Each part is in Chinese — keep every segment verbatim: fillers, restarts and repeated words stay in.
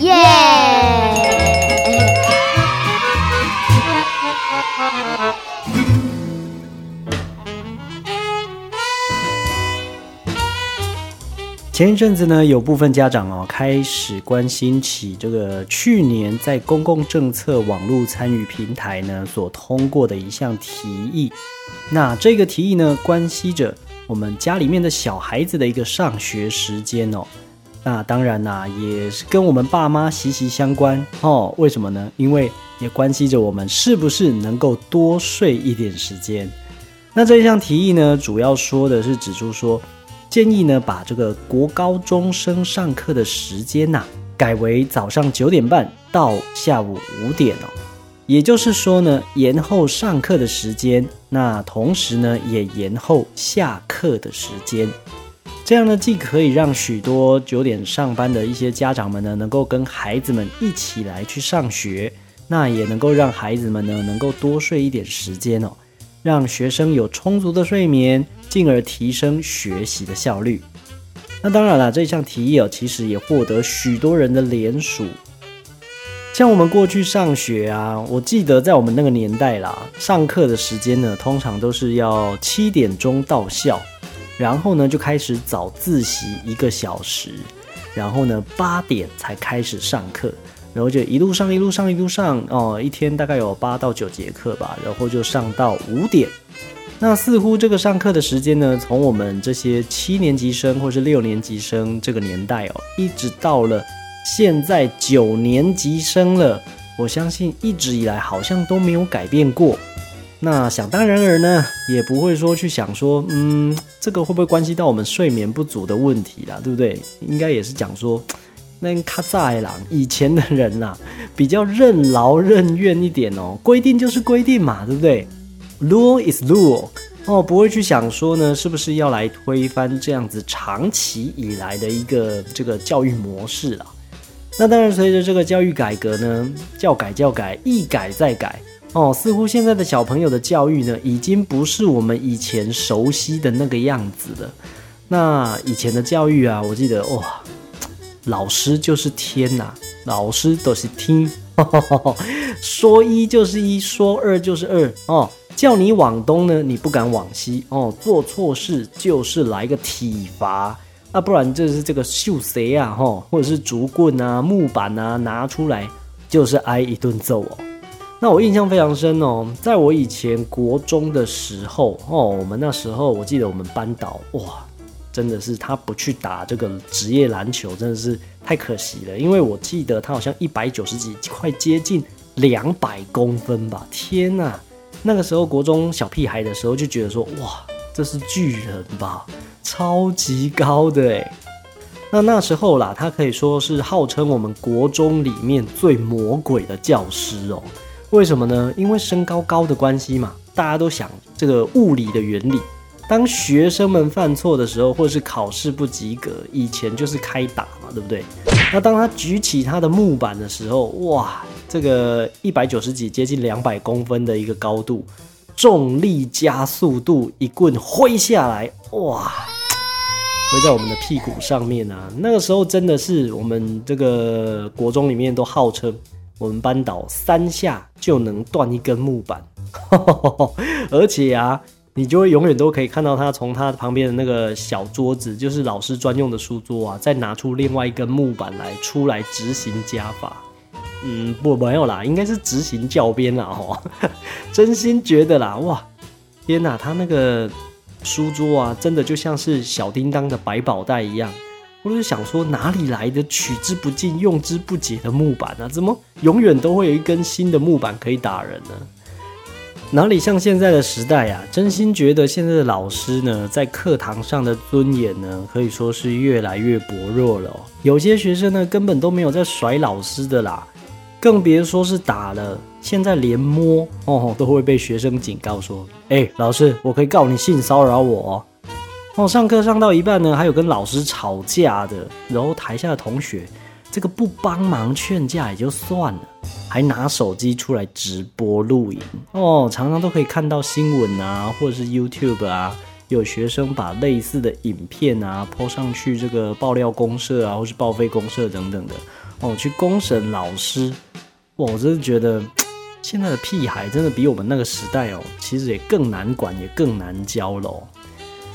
耶、yeah! 前一阵子呢，有部分家长哦开始关心起这个去年在公共政策网络参与平台呢所通过的一项提议。那这个提议呢，关系着我们家里面的小孩子的一个上学时间哦。那当然啦、啊，也是跟我们爸妈息息相关哦。为什么呢？因为也关系着我们是不是能够多睡一点时间。那这一项提议呢，主要说的是指出说，建议呢把这个国高中生上课的时间呐、啊，改为早上九点半到下午五点哦。也就是说呢，延后上课的时间，那同时呢也延后下课的时间。这样呢，既可以让许多九点上班的一些家长们呢，能够跟孩子们一起来去上学，那也能够让孩子们呢，能够多睡一点时间哦，让学生有充足的睡眠，进而提升学习的效率。那当然了，这项提议哦，其实也获得许多人的联署。像我们过去上学啊，我记得在我们那个年代啦，上课的时间呢，通常都是要七点钟到校。然后呢，就开始早自习一个小时，然后呢，八点才开始上课，然后就一路上一路上一路上哦，一天大概有八到九节课吧，然后就上到五点。那似乎这个上课的时间呢，从我们这些七年级生或是六年级生这个年代哦，一直到了现在九年级生了，我相信一直以来好像都没有改变过。那想当然而呢，也不会说去想说，嗯，这个会不会关系到我们睡眠不足的问题啦，对不对？应该也是讲说，那卡在啦，以前的人啦、啊，比较任劳任怨一点哦，规定就是规定嘛，对不对 ？Rule is rule 哦，不会去想说呢，是不是要来推翻这样子长期以来的一个这个教育模式啦？那当然，随着这个教育改革呢，教改教改，一改再改。哦，似乎现在的小朋友的教育呢，已经不是我们以前熟悉的那个样子了。那以前的教育啊，我记得哇、哦，老师就是天呐、啊，老师都是天，说一就是一，说二就是二哦，叫你往东呢，你不敢往西哦，做错事就是来个体罚，那、啊、不然就是这个秀谁啊哈、哦，或者是竹棍啊、木板啊拿出来，就是挨一顿揍哦。那我印象非常深哦，在我以前国中的时候哦，我们那时候我记得我们班导哇，真的是他不去打这个职业篮球，真的是太可惜了。因为我记得他好像一百九十几，快接近两百公分吧！天哪，那个时候国中小屁孩的时候就觉得说，哇，这是巨人吧，超级高的哎。那那时候啦，他可以说是号称我们国中里面最魔鬼的教师哦。为什么呢？因为身高高的关系嘛，大家都想这个物理的原理。当学生们犯错的时候，或是考试不及格，以前就是开打嘛，对不对？那当他举起他的木板的时候，哇，这个一百九十几，接近两百公分的一个高度，重力加速度，一棍挥下来，哇，挥在我们的屁股上面啊！那个时候真的是我们这个国中里面都号称，我们班导三下就能断一根木板，而且啊，你就会永远都可以看到他从他旁边的那个小桌子，就是老师专用的书桌啊，再拿出另外一根木板来出来执行家法。嗯，不，没有啦，应该是执行教鞭啦吼。真心觉得啦，哇，天哪，他那个书桌啊，真的就像是小叮当的百宝袋一样。我就想说，哪里来的取之不尽、用之不竭的木板啊？怎么永远都会有一根新的木板可以打人呢？哪里像现在的时代啊？真心觉得现在的老师呢，在课堂上的尊严呢，可以说是越来越薄弱了哦。有些学生呢，根本都没有在甩老师的啦。更别说是打了，现在连摸哦都会被学生警告说，哎，老师，我可以告你性骚扰我哦。哦，上课上到一半呢，还有跟老师吵架的，然后台下的同学这个不帮忙劝架也就算了，还拿手机出来直播录影哦，常常都可以看到新闻啊，或者是 YouTube 啊，有学生把类似的影片啊 po 上去，这个爆料公社啊，或是报废公社等等的。哦，去公审老师，哇！我真的觉得现在的屁孩真的比我们那个时代哦，其实也更难管，也更难教了哦。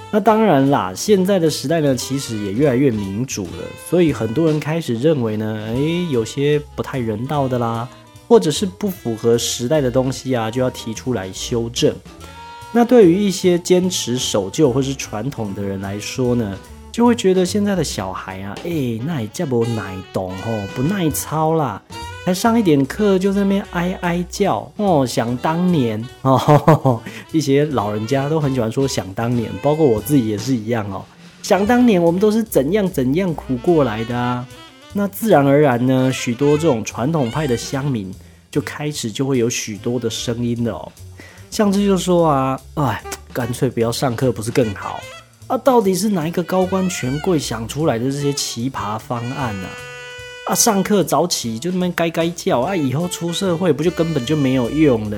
那当然啦，现在的时代呢，其实也越来越民主了，所以很多人开始认为呢，诶，有些不太人道的啦，或者是不符合时代的东西啊，就要提出来修正。那对于一些坚持守旧或是传统的人来说呢，就会觉得现在的小孩啊，哎，那也叫不耐懂哦，不耐操啦，才上一点课就在那边哀哀叫哦，想当年哦呵呵，一些老人家都很喜欢说想当年，包括我自己也是一样哦，想当年我们都是怎样怎样苦过来的啊。那自然而然呢，许多这种传统派的乡民就开始就会有许多的声音了哦，像这就说啊，哎，干脆不要上课不是更好。啊，到底是哪一个高官权贵想出来的这些奇葩方案啊？啊，上课早起就那边该该叫啊，以后出社会不就根本就没有用了？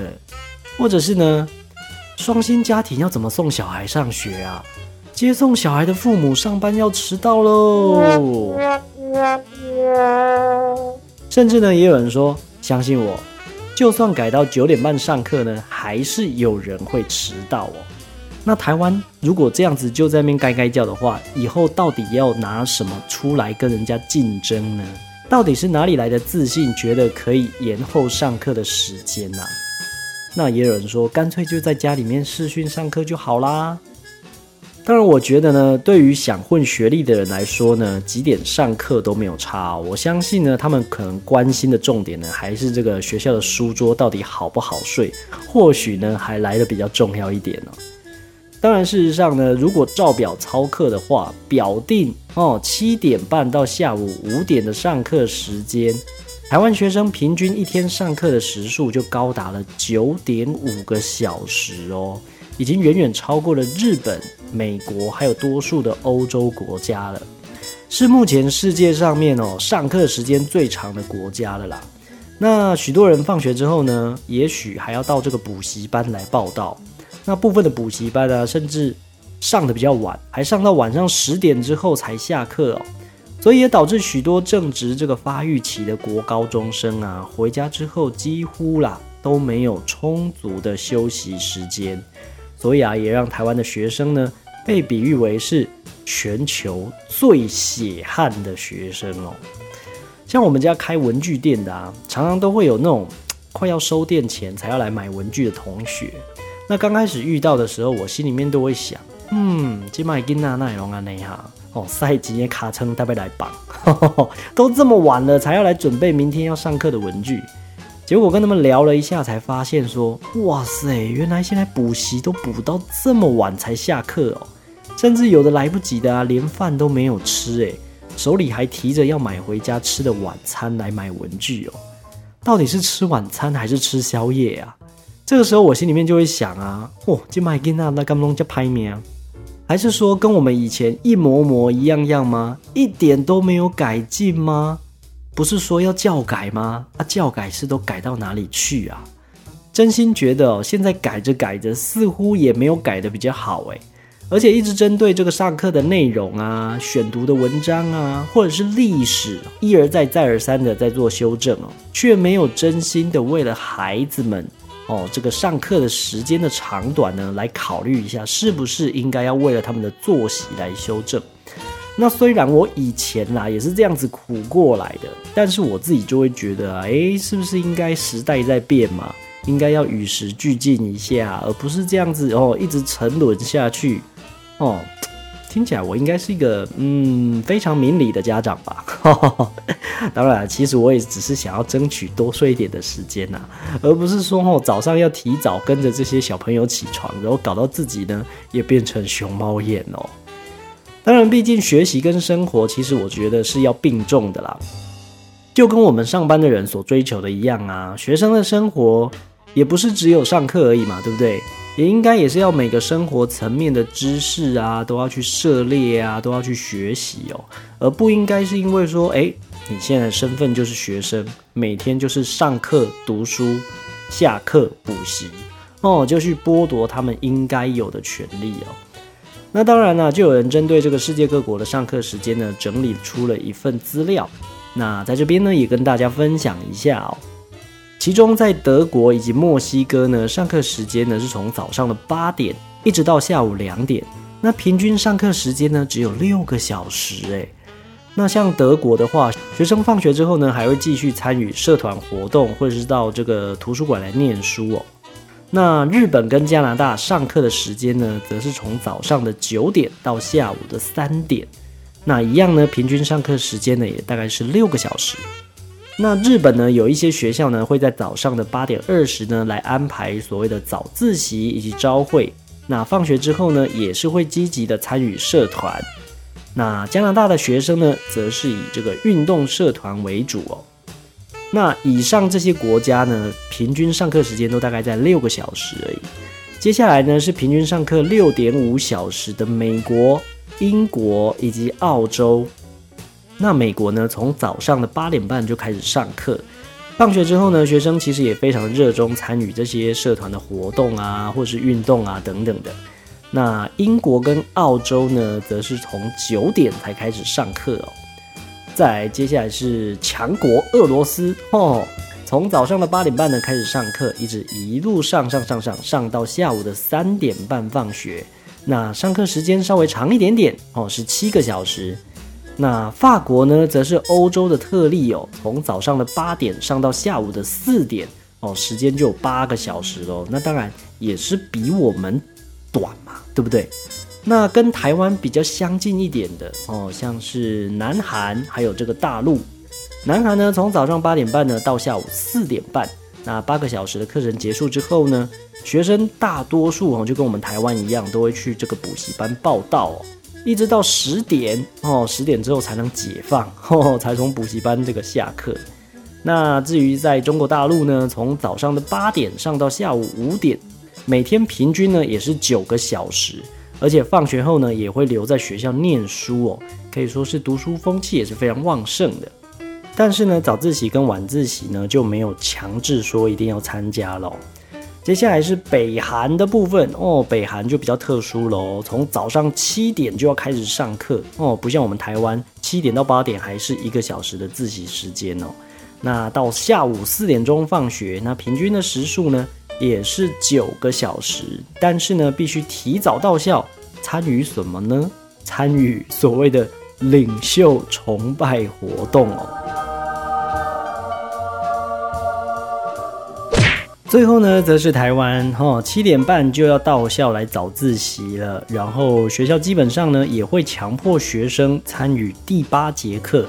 或者是呢，双薪家庭要怎么送小孩上学啊？接送小孩的父母上班要迟到喽。甚至呢，也有人说，相信我，就算改到九点半上课呢，还是有人会迟到哦。那台湾如果这样子就在那边该该叫的话，以后到底要拿什么出来跟人家竞争呢？到底是哪里来的自信，觉得可以延后上课的时间啊？那也有人说，干脆就在家里面视讯上课就好啦。当然我觉得呢，对于想混学历的人来说呢，几点上课都没有差哦。我相信呢，他们可能关心的重点呢，还是这个学校的书桌到底好不好睡，或许呢还来得比较重要一点哦。当然事实上呢，如果照表操课的话，表定哦七点半到下午五点的上课时间，台湾学生平均一天上课的时数就高达了 九点五 个小时哦，已经远远超过了日本、美国还有多数的欧洲国家了，是目前世界上面哦上课时间最长的国家了啦。那许多人放学之后呢，也许还要到这个补习班来报到。那部分的补习班啊，甚至上的比较晚，还上到晚上十点之后才下课哦，所以也导致许多正值这个发育期的国高中生啊，回家之后几乎啦都没有充足的休息时间，所以啊，也让台湾的学生呢被比喻为是全球最血汗的学生哦。像我们家开文具店的啊，常常都会有那种快要收店前才要来买文具的同学。那刚开始遇到的时候，我心里面都会想，嗯，现在的孩子哪会这样啊？哦，塞钱的尻川要不要来绑？都这么晚了，才要来准备明天要上课的文具。结果跟他们聊了一下，才发现说，哇塞，原来现在补习都补到这么晚才下课哦，甚至有的来不及的啊，连饭都没有吃哎，手里还提着要买回家吃的晚餐来买文具哦。到底是吃晚餐还是吃宵夜啊？这个时候我心里面就会想啊，哦，现在的孩子敢都这么歹命？还是说跟我们以前一模模一样样吗？一点都没有改进吗？不是说要教改吗？啊，教改是都改到哪里去啊？真心觉得哦，现在改着改着似乎也没有改得比较好诶，而且一直针对这个上课的内容啊、选读的文章啊，或者是历史，一而再再而三的在做修正哦，却没有真心的为了孩子们哦，这个上课的时间的长短呢，来考虑一下是不是应该要为了他们的作息来修正。那虽然我以前啦也是这样子苦过来的，但是我自己就会觉得，哎，是不是应该时代在变嘛，应该要与时俱进一下，而不是这样子哦一直沉沦下去哦。听起来我应该是一个嗯非常明理的家长吧。当然其实我也只是想要争取多睡一点的时间啊，而不是说、哦、早上要提早跟着这些小朋友起床，然后搞到自己呢也变成熊猫眼哦。当然毕竟学习跟生活其实我觉得是要并重的啦，就跟我们上班的人所追求的一样啊，学生的生活也不是只有上课而已嘛，对不对？也应该也是要每个生活层面的知识啊，都要去涉猎啊，都要去学习哦，而不应该是因为说，哎，你现在的身份就是学生，每天就是上课读书，下课补习哦，就去剥夺他们应该有的权利哦。那当然啦、啊，就有人针对这个世界各国的上课时间呢，整理出了一份资料。那在这边呢，也跟大家分享一下哦。其中在德国以及墨西哥呢，上课时间呢是从早上的八点一直到下午两点，那平均上课时间呢只有六个小时哎。那像德国的话，学生放学之后呢，还会继续参与社团活动，或者是到这个图书馆来念书哦。那日本跟加拿大上课的时间呢，则是从早上的九点到下午的三点，那一样呢，平均上课时间呢也大概是六个小时。那日本呢，有一些学校呢会在早上的八点二十呢来安排所谓的早自习以及朝会。那放学之后呢，也是会积极的参与社团。那加拿大的学生呢，则是以这个运动社团为主哦。那以上这些国家呢，平均上课时间都大概在六个小时而已。接下来呢是平均上课六点五小时的美国、英国以及澳洲。那美国呢，从早上的八点半就开始上课，放学之后呢，学生其实也非常热衷参与这些社团的活动啊，或是运动啊等等的。那英国跟澳洲呢，则是从九点才开始上课哦。再来，接下来是强国俄罗斯哦，从早上的八点半呢开始上课，一直一路上上上上上到下午的三点半放学。那上课时间稍微长一点点哦，是七个小时。那法国呢，则是欧洲的特例哦，从早上的八点上到下午的四点哦，时间就有八个小时喽。那当然也是比我们短嘛，对不对？那跟台湾比较相近一点的哦，像是南韩还有这个大陆。南韩呢，从早上八点半呢到下午四点半，那八个小时的课程结束之后呢，学生大多数哦就跟我们台湾一样，都会去这个补习班报到哦。一直到十点哦，十点之后才能解放，哦、才从补习班这个下课。那至于在中国大陆呢，从早上的八点上到下午五点，每天平均呢也是九个小时，而且放学后呢也会留在学校念书哦，可以说是读书风气也是非常旺盛的。但是呢，早自习跟晚自习呢就没有强制说一定要参加了、哦。接下来是北韩的部分哦，北韩就比较特殊喽，从早上七点就要开始上课哦，不像我们台湾七点到八点还是一个小时的自习时间哦。那到下午四点钟放学，那平均的时数呢也是九个小时，但是呢必须提早到校，参与什么呢？参与所谓的领袖崇拜活动哦。最后呢，则是台湾哈，七点半就要到校来早自习了。然后学校基本上呢，也会强迫学生参与第八节课，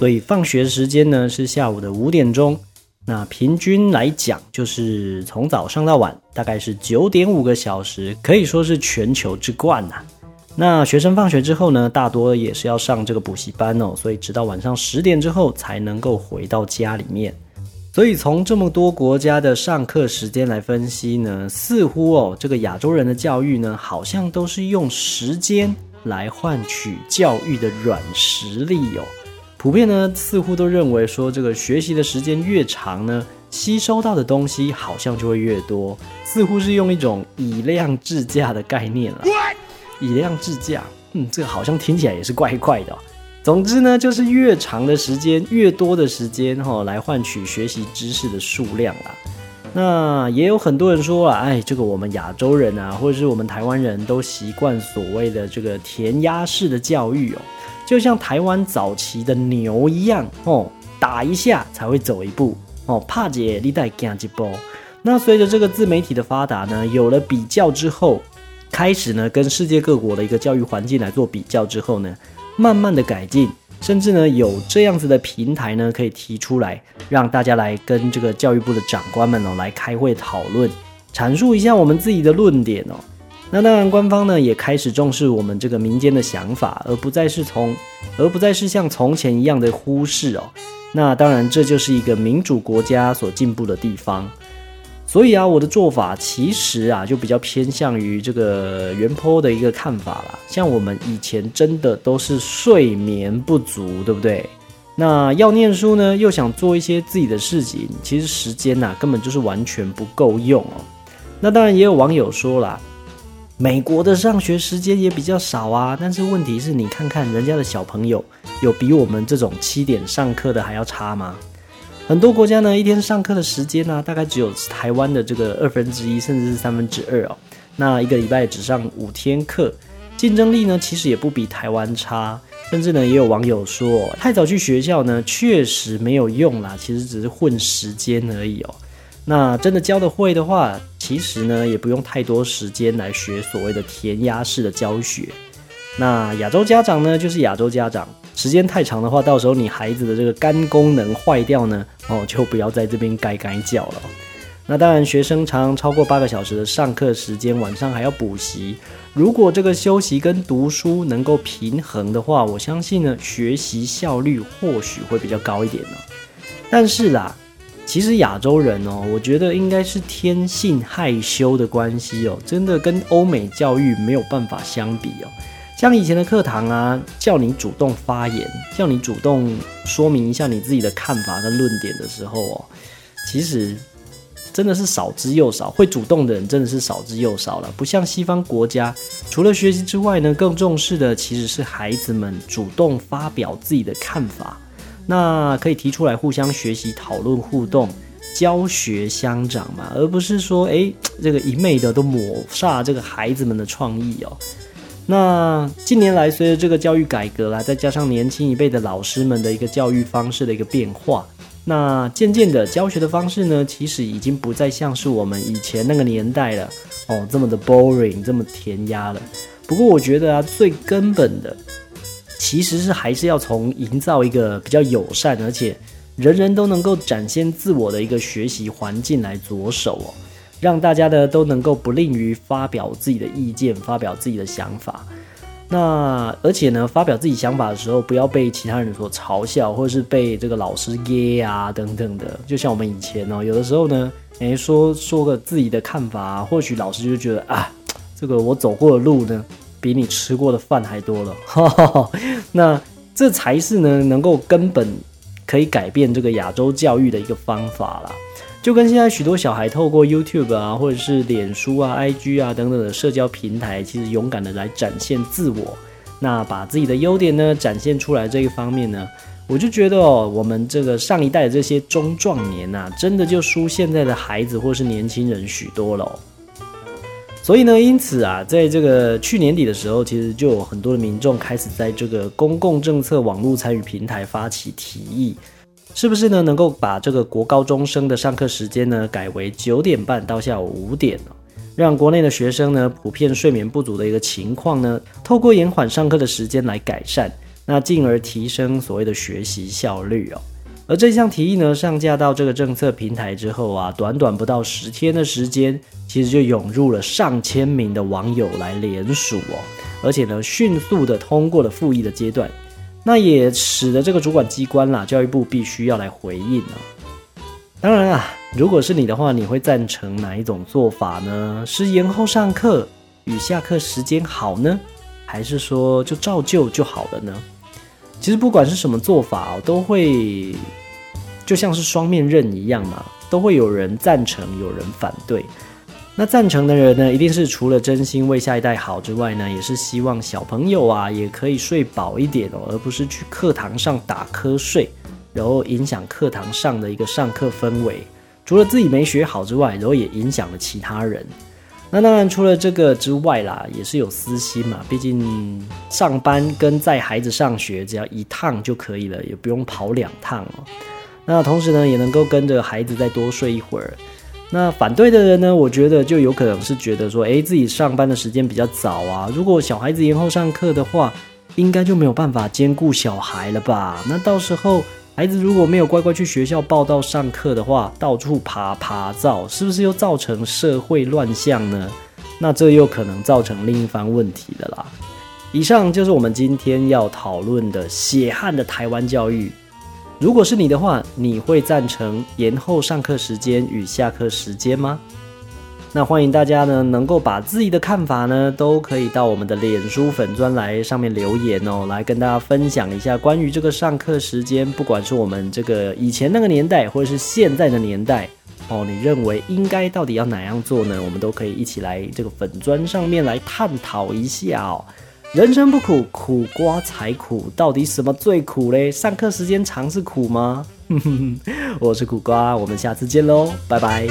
所以放学时间呢是下午的五点钟。那平均来讲，就是从早上到晚，大概是九点五个小时，可以说是全球之冠呐、啊。那学生放学之后呢，大多也是要上这个补习班哦，所以直到晚上十点之后才能够回到家里面。所以从这么多国家的上课时间来分析呢，似乎哦，这个亚洲人的教育呢，好像都是用时间来换取教育的软实力哦。普遍呢，似乎都认为说，这个学习的时间越长呢，吸收到的东西好像就会越多，似乎是用一种以量制价的概念啦。以量制价，嗯，这个好像听起来也是怪怪的哦。总之呢，就是越长的时间，越多的时间、哦、来换取学习知识的数量啦。那也有很多人说啊，哎，这个我们亚洲人啊，或者是我们台湾人都习惯所谓的这个填鸭式的教育哦，就像台湾早期的牛一样哦，打一下才会走一步哦，怕姐你带干一波。那随着这个自媒体的发达呢，有了比较之后，开始呢跟世界各国的一个教育环境来做比较之后呢。慢慢的改进，甚至呢有这样子的平台呢可以提出来，让大家来跟这个教育部的长官们哦来开会讨论，阐述一下我们自己的论点哦。那当然官方呢也开始重视我们这个民间的想法，而不再是从而不再是像从前一样的忽视哦。那当然这就是一个民主国家所进步的地方。所以啊，我的做法其实啊就比较偏向于这个原po的一个看法啦。像我们以前真的都是睡眠不足，对不对？那要念书呢又想做一些自己的事情，其实时间啊根本就是完全不够用哦。那当然也有网友说啦，美国的上学时间也比较少啊，但是问题是你看看人家的小朋友，有比我们这种七点上课的还要差吗？很多国家呢，一天上课的时间呢、啊，大概只有台湾的这个二分之一，甚至是三分之二哦。那一个礼拜只上五天课，竞争力呢其实也不比台湾差。甚至呢，也有网友说，太早去学校呢，确实没有用啦，其实只是混时间而已哦。那真的教得会的话，其实呢也不用太多时间来学所谓的填鸭式的教学。那亚洲家长呢就是亚洲家长，时间太长的话，到时候你孩子的这个肝功能坏掉呢，哦，就不要在这边该该叫了。那当然学生常超过八个小时的上课时间，晚上还要补习，如果这个休息跟读书能够平衡的话，我相信呢学习效率或许会比较高一点哦。但是啦，其实亚洲人哦，我觉得应该是天性害羞的关系哦，真的跟欧美教育没有办法相比哦。像以前的课堂啊，叫你主动发言，叫你主动说明一下你自己的看法跟论点的时候哦，其实真的是少之又少，会主动的人真的是少之又少了。不像西方国家，除了学习之外呢，更重视的其实是孩子们主动发表自己的看法。那可以提出来互相学习、讨论、互动，教学相长嘛，而不是说诶这个一昧的都抹煞这个孩子们的创意哦。那近年来随着这个教育改革啦，再加上年轻一辈的老师们的一个教育方式的一个变化，那渐渐的教学的方式呢，其实已经不再像是我们以前那个年代了哦，这么的 boring， 这么填鸭了。不过我觉得啊，最根本的其实是还是要从营造一个比较友善，而且人人都能够展现自我的一个学习环境来着手哦，让大家呢都能够不吝于发表自己的意见，发表自己的想法。那而且呢，发表自己想法的时候，不要被其他人所嘲笑，或者是被这个老师噎啊等等的。就像我们以前哦，有的时候呢，诶说说个自己的看法啊，或许老师就觉得啊，这个我走过的路呢，比你吃过的饭还多了呵呵呵。那这才是呢能够根本可以改变这个亚洲教育的一个方法啦。就跟现在许多小孩透过 YouTube 啊，或者是脸书啊、I G 啊等等的社交平台，其实勇敢的来展现自我，那把自己的优点呢展现出来，这一方面呢，我就觉得哦，我们这个上一代的这些中壮年啊，真的就输现在的孩子或是年轻人许多了哦。所以呢，因此啊，在这个去年底的时候，其实就有很多的民众开始在这个公共政策网络参与平台发起提议，是不是呢，能够把这个国高中生的上课时间呢改为九点半到下午五点哦，让国内的学生呢普遍睡眠不足的一个情况呢，透过延缓上课的时间来改善，那进而提升所谓的学习效率哦。而这项提议呢上架到这个政策平台之后啊，短短不到十天的时间，其实就涌入了上千名的网友来联署哦，而且呢迅速的通过了复议的阶段，那也使得这个主管机关啦，教育部必须要来回应哦。当然啊，如果是你的话，你会赞成哪一种做法呢？是延后上课与下课时间好呢，还是说就照旧就好了呢？其实不管是什么做法哦，都会就像是双面刃一样嘛，都会有人赞成，有人反对。那赞成的人呢，一定是除了真心为下一代好之外呢，也是希望小朋友啊也可以睡饱一点哦，而不是去课堂上打瞌睡，然后影响课堂上的一个上课氛围。除了自己没学好之外，然后也影响了其他人。那当然除了这个之外啦，也是有私心嘛，毕竟上班跟载孩子上学只要一趟就可以了，也不用跑两趟哦。那同时呢，也能够跟着孩子再多睡一会儿。那反对的人呢，我觉得就有可能是觉得说，诶，自己上班的时间比较早啊，如果小孩子延后上课的话，应该就没有办法兼顾小孩了吧？那到时候孩子如果没有乖乖去学校报到上课的话，到处爬爬灶，是不是又造成社会乱象呢？那这又可能造成另一番问题的啦。以上就是我们今天要讨论的血汗的台湾教育。如果是你的话，你会赞成延后上课时间与下课时间吗？那欢迎大家呢能够把自己的看法呢都可以到我们的脸书粉专来上面留言哦，来跟大家分享一下关于这个上课时间，不管是我们这个以前那个年代或者是现在的年代哦，你认为应该到底要哪样做呢？我们都可以一起来这个粉专上面来探讨一下哦。人生不苦，苦瓜才苦，到底什么最苦嘞？上课时间长是苦吗？我是苦瓜，我们下次见喽，拜拜。